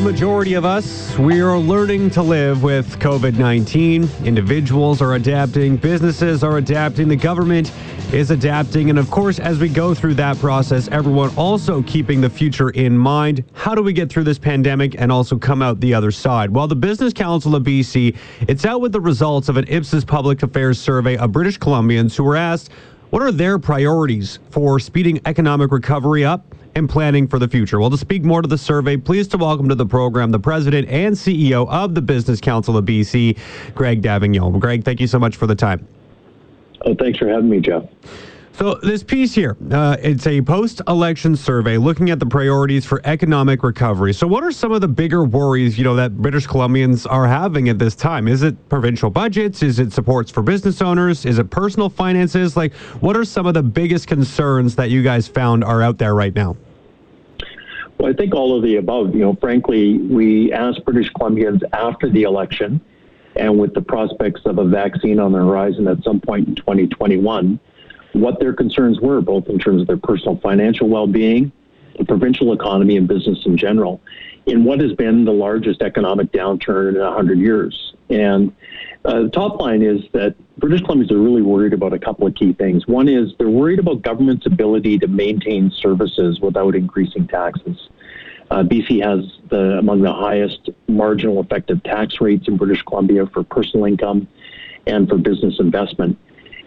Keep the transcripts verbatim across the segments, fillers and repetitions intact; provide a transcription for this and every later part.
The majority of us, we are learning to live with COVID nineteen. Individuals are adapting, businesses are adapting, the government is adapting. And of course, as we go through that process, everyone also keeping the future in mind. How do we get through this pandemic and also come out the other side? Well, the Business Council of B C, it's out with the results of an Ipsos public affairs survey of British Columbians who were asked, what are their priorities for speeding economic recovery up and planning for the future? Well, to speak more to the survey, pleased to welcome to the program the president and C E O of the Business Council of B C, Greg D'Avignon. Greg, thank you so much for the time. Oh, thanks for having me, Jeff. So this piece here, uh, it's a post-election survey looking at the priorities for economic recovery. So what are some of the bigger worries, you know, that British Columbians are having at this time? Is it provincial budgets? Is it supports for business owners? Is it personal finances? Like, what are some of the biggest concerns that you guys found are out there right now? Well, I think all of the above. You know, frankly, we asked British Columbians after the election and with the prospects of a vaccine on the horizon at some point in twenty twenty-one, what their concerns were, both in terms of their personal financial well-being, the provincial economy, and business in general, in what has been the largest economic downturn in one hundred years. And uh, the top line is that British Columbians are really worried about a couple of key things. One is they're worried about government's ability to maintain services without increasing taxes. Uh, B C has the, among the highest marginal effective tax rates in British Columbia for personal income and for business investment.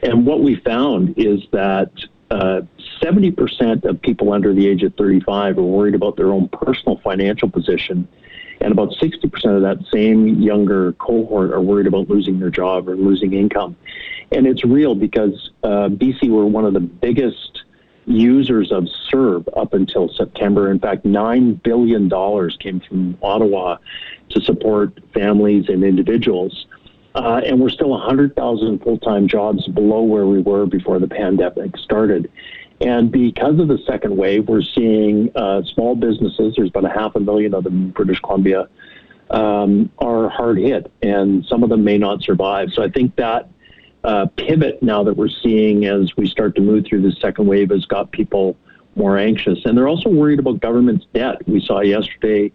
And what we found is that uh, seventy percent of people under the age of thirty-five are worried about their own personal financial position, and about sixty percent of that same younger cohort are worried about losing their job or losing income. And it's real because uh, B C were one of the biggest users of CERB up until September. In fact, nine billion dollars came from Ottawa to support families and individuals. Uh, and we're still one hundred thousand full-time jobs below where we were before the pandemic started. And because of the second wave, we're seeing uh, small businesses, there's about a half a million of them in British Columbia, um, are hard hit, and some of them may not survive. So I think that uh, pivot now that we're seeing as we start to move through the second wave has got people more anxious. And they're also worried about government's debt. We saw yesterday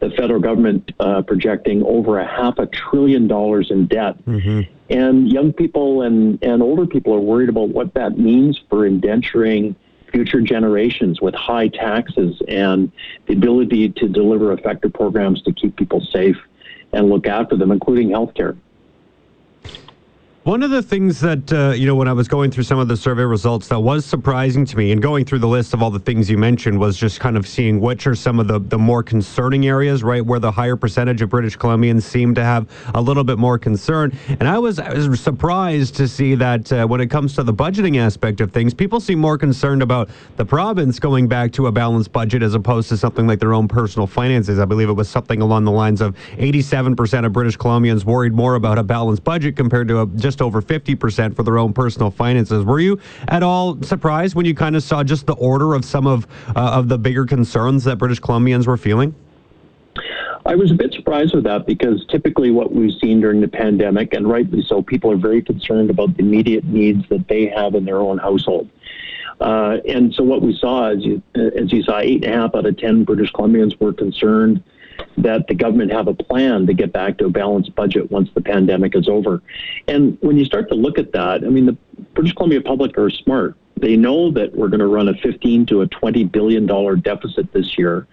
the federal government uh, projecting over a half a trillion dollars in debt. Mm-hmm. And young people and, and older people are worried about what that means for indenturing future generations with high taxes and the ability to deliver effective programs to keep people safe and look after them, including healthcare. One of the things that, uh, you know, when I was going through some of the survey results that was surprising to me and going through the list of all the things you mentioned was just kind of seeing which are some of the, the more concerning areas, right, where the higher percentage of British Columbians seem to have a little bit more concern. And I was, I was surprised to see that uh, when it comes to the budgeting aspect of things, people seem more concerned about the province going back to a balanced budget as opposed to something like their own personal finances. I believe it was something along the lines of eighty-seven percent of British Columbians worried more about a balanced budget compared to a, just over fifty percent for their own personal finances. Were you at all surprised when you kind of saw just the order of some of uh, of the bigger concerns that British Columbians were feeling? I was a bit surprised with that because typically what we've seen during the pandemic, and rightly so, people are very concerned about the immediate needs that they have in their own household. Uh, and so what we saw, as you, as you saw, eight and a half out of ten British Columbians were concerned that the government have a plan to get back to a balanced budget once the pandemic is over. And when you start to look at that, I mean, the British Columbia public are smart. They know that we're going to run a fifteen to a twenty billion dollars deficit this year,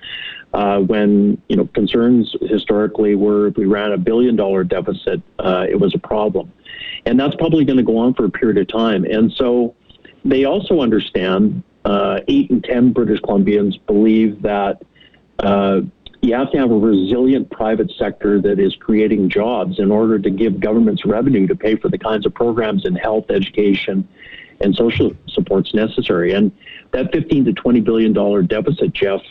uh, when, you know, concerns historically were if we ran a billion dollar deficit, uh, it was a problem. And that's probably going to go on for a period of time. And so they also understand uh, eight in ten British Columbians believe that uh, you have to have a resilient private sector that is creating jobs in order to give governments revenue to pay for the kinds of programs in health, education, and social supports necessary. And that fifteen to twenty billion dollars deficit, Jeff,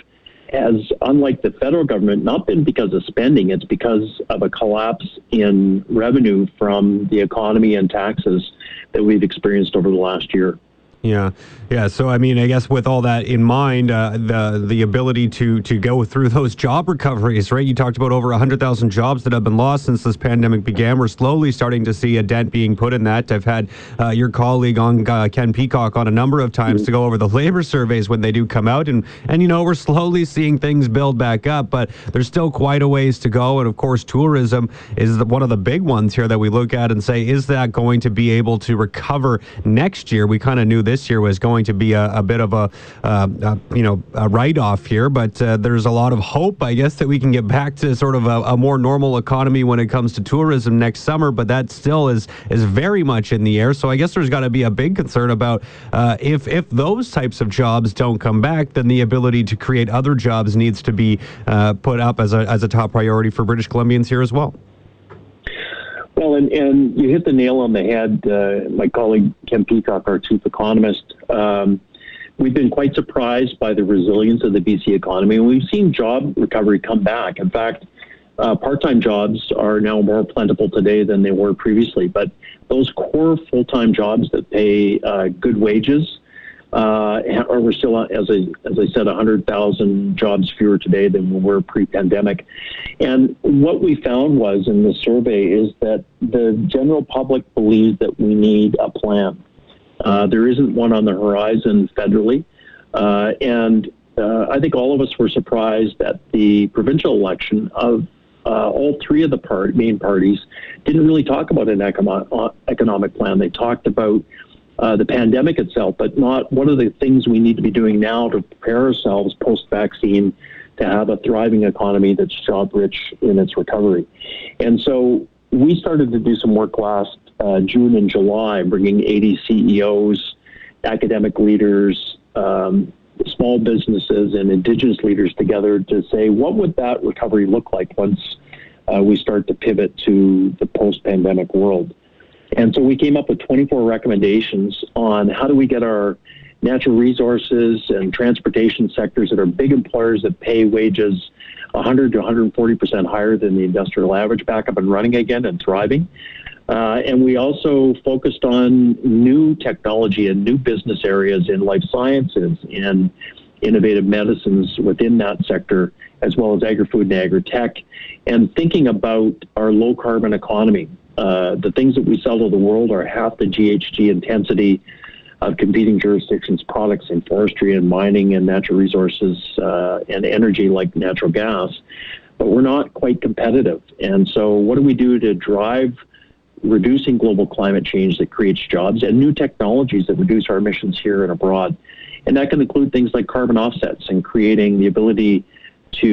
has, unlike the federal government, not been because of spending. It's because of a collapse in revenue from the economy and taxes that we've experienced over the last year. Yeah, yeah. So, I mean, I guess with all that in mind, uh, the the ability to to go through those job recoveries, right? You talked about over one hundred thousand jobs that have been lost since this pandemic began. We're slowly starting to see a dent being put in that. I've had uh, your colleague on uh, Ken Peacock on a number of times mm-hmm. to go over the labor surveys when they do come out. And, and, you know, we're slowly seeing things build back up, but there's still quite a ways to go. And, of course, tourism is the, one of the big ones here that we look at and say, is that going to be able to recover next year? We kind of knew this. This year was going to be a, a bit of a, uh, a, you know, a write-off here, but uh, there's a lot of hope, I guess, that we can get back to sort of a, a more normal economy when it comes to tourism next summer. But that still is is very much in the air. So I guess there's got to be a big concern about uh, if if those types of jobs don't come back, then the ability to create other jobs needs to be uh, put up as a as a top priority for British Columbians here as well. Well, and, and you hit the nail on the head. Uh, my colleague Ken Peacock, our chief economist, um, we've been quite surprised by the resilience of the B C economy, and we've seen job recovery come back. In fact, uh, part-time jobs are now more plentiful today than they were previously. But those core full-time jobs that pay uh, good wages, uh, are we're still, as I as I said, one hundred thousand jobs fewer today than we were pre-pandemic. And what we found was in the survey is that the general public believes that we need a plan. Uh, there isn't one on the horizon federally. Uh, and uh, I think all of us were surprised that the provincial election of uh, all three of the part, main parties didn't really talk about an economic, economic plan. They talked about Uh, the pandemic itself, but not what are the things we need to be doing now to prepare ourselves post-vaccine to have a thriving economy that's job-rich in its recovery. And so we started to do some work last uh, June and July, bringing eighty C E Os, academic leaders, um, small businesses, and Indigenous leaders together to say, what would that recovery look like once uh, we start to pivot to the post-pandemic world? And so we came up with twenty-four recommendations on how do we get our natural resources and transportation sectors that are big employers that pay wages one hundred to one hundred forty percent higher than the industrial average back up and running again and thriving. Uh, and we also focused on new technology and new business areas in life sciences and innovative medicines within that sector, as well as agri-food and agri-tech, and thinking about our low-carbon economy. Uh, the things that we sell to the world are half the G H G intensity of competing jurisdictions' products in forestry and mining and natural resources uh, and energy like natural gas, but we're not quite competitive. And so what do we do to drive reducing global climate change that creates jobs and new technologies that reduce our emissions here and abroad? And that can include things like carbon offsets and creating the ability to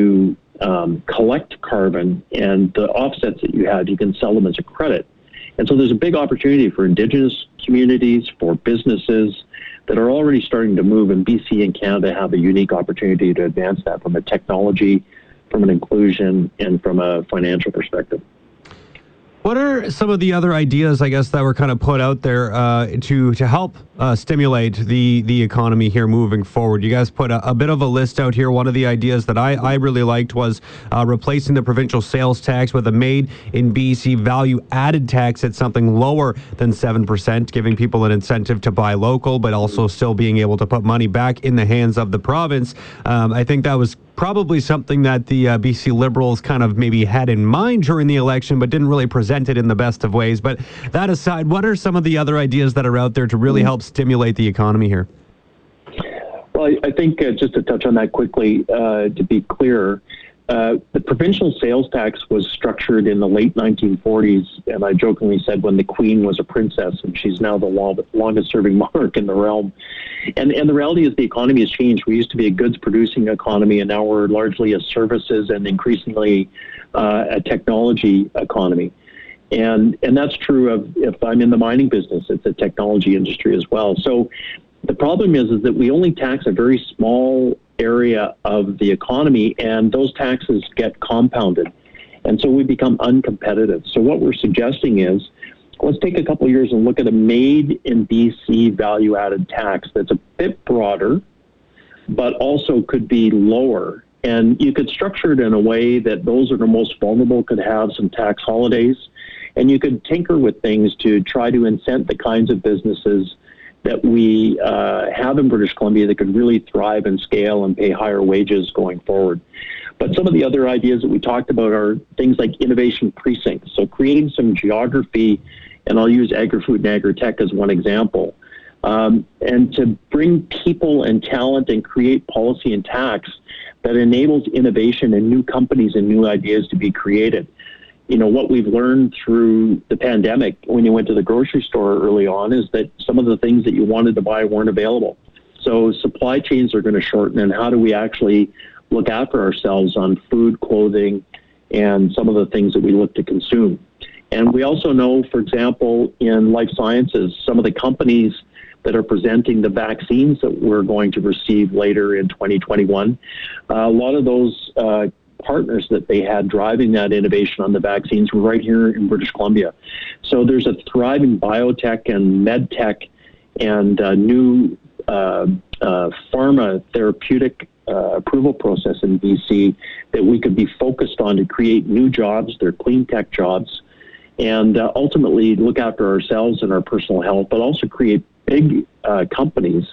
Um, collect carbon, and the offsets that you have, you can sell them as a credit. And so there's a big opportunity for Indigenous communities, for businesses that are already starting to move, and B C and Canada have a unique opportunity to advance that from a technology, from an inclusion, and from a financial perspective. What are some of the other ideas, I guess, that were kind of put out there uh, to to help uh, stimulate the, the economy here moving forward? You guys put a, a bit of a list out here. One of the ideas that I, I really liked was uh, replacing the provincial sales tax with a made in B C value-added tax at something lower than seven percent, giving people an incentive to buy local, but also still being able to put money back in the hands of the province. Um, I think that was probably something that the uh, B C Liberals kind of maybe had in mind during the election, but didn't really present it in the best of ways. But that aside, what are some of the other ideas that are out there to really help stimulate the economy here? Well, I, I think uh, just to touch on that quickly, uh, to be clear, uh, the provincial sales tax was structured in the late nineteen forties, and I jokingly said when the Queen was a princess, and she's now the long, longest-serving monarch in the realm. And, and the reality is the economy has changed. We used to be a goods-producing economy, and now we're largely a services and increasingly uh, a technology economy. And and that's true of if I'm in the mining business, it's a technology industry as well. So the problem is, is that we only tax a very small area of the economy, and those taxes get compounded. And so we become uncompetitive. So what we're suggesting is, let's take a couple of years and look at a made in B C value-added tax that's a bit broader, but also could be lower. And you could structure it in a way that those that are most vulnerable could have some tax holidays. And you could tinker with things to try to incent the kinds of businesses that we uh, have in British Columbia that could really thrive and scale and pay higher wages going forward. But some of the other ideas that we talked about are things like innovation precincts. So creating some geography, and I'll use agri-food and agri-tech as one example, um, and to bring people and talent and create policy and tax that enables innovation and new companies and new ideas to be created. You know, what we've learned through the pandemic when you went to the grocery store early on is that some of the things that you wanted to buy weren't available. So supply chains are going to shorten, and how do we actually look after ourselves on food, clothing, and some of the things that we look to consume. And we also know, for example, in life sciences, some of the companies that are presenting the vaccines that we're going to receive later in twenty twenty-one, uh, a lot of those uh, partners that they had driving that innovation on the vaccines were right here in British Columbia. So there's a thriving biotech and med tech and uh, new uh, uh, pharma therapeutic Uh, approval process in B C that we could be focused on to create new jobs. They're clean tech jobs, and uh, ultimately look after ourselves and our personal health, but also create big uh, companies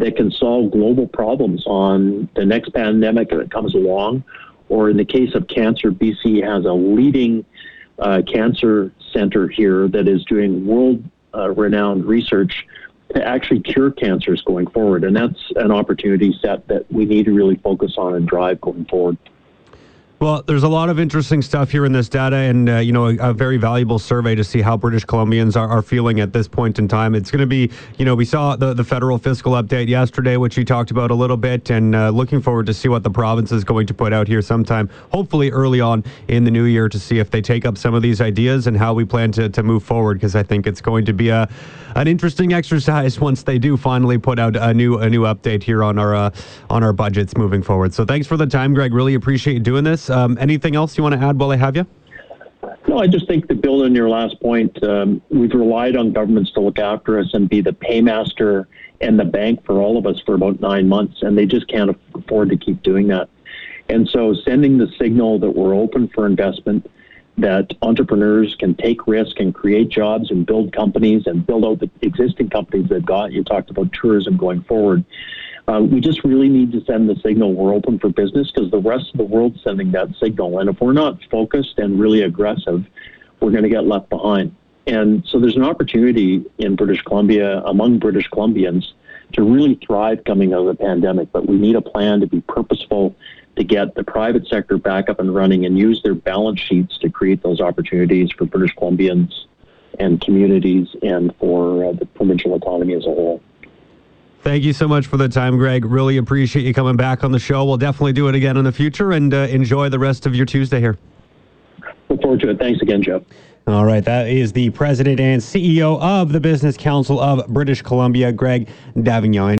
that can solve global problems on the next pandemic that comes along. Or in the case of cancer, B C has a leading uh, cancer center here that is doing world-renowned uh, research to actually cure cancers going forward. And that's an opportunity set that we need to really focus on and drive going forward. Well, there's a lot of interesting stuff here in this data, and, uh, you know, a, a very valuable survey to see how British Columbians are, are feeling at this point in time. It's going to be, you know, we saw the, the federal fiscal update yesterday, which you talked about a little bit, and uh, looking forward to see what the province is going to put out here sometime, hopefully early on in the new year, to see if they take up some of these ideas and how we plan to, to move forward, because I think it's going to be a an interesting exercise once they do finally put out a new a new update here on our, uh, on our budgets moving forward. So thanks for the time, Greg. Really appreciate you doing this. Um, anything else you want to add while I have you? No, I just think to build on your last point, um, we've relied on governments to look after us and be the paymaster and the bank for all of us for about nine months, and they just can't afford to keep doing that. And so sending the signal that we're open for investment, that entrepreneurs can take risk and create jobs and build companies and build out the existing companies they've got. You talked about tourism going forward. Uh, we just really need to send the signal we're open for business, because the rest of the world's sending that signal. And if we're not focused and really aggressive, we're going to get left behind. And so there's an opportunity in British Columbia, among British Columbians, to really thrive coming out of the pandemic. But we need a plan to be purposeful, to get the private sector back up and running and use their balance sheets to create those opportunities for British Columbians and communities and for uh, the provincial economy as a whole. Thank you so much for the time, Greg. Really appreciate you coming back on the show. We'll definitely do it again in the future, and uh, enjoy the rest of your Tuesday here. Look forward to it. Thanks again, Joe. All right. That is the president and C E O of the Business Council of British Columbia, Greg D'Avignon.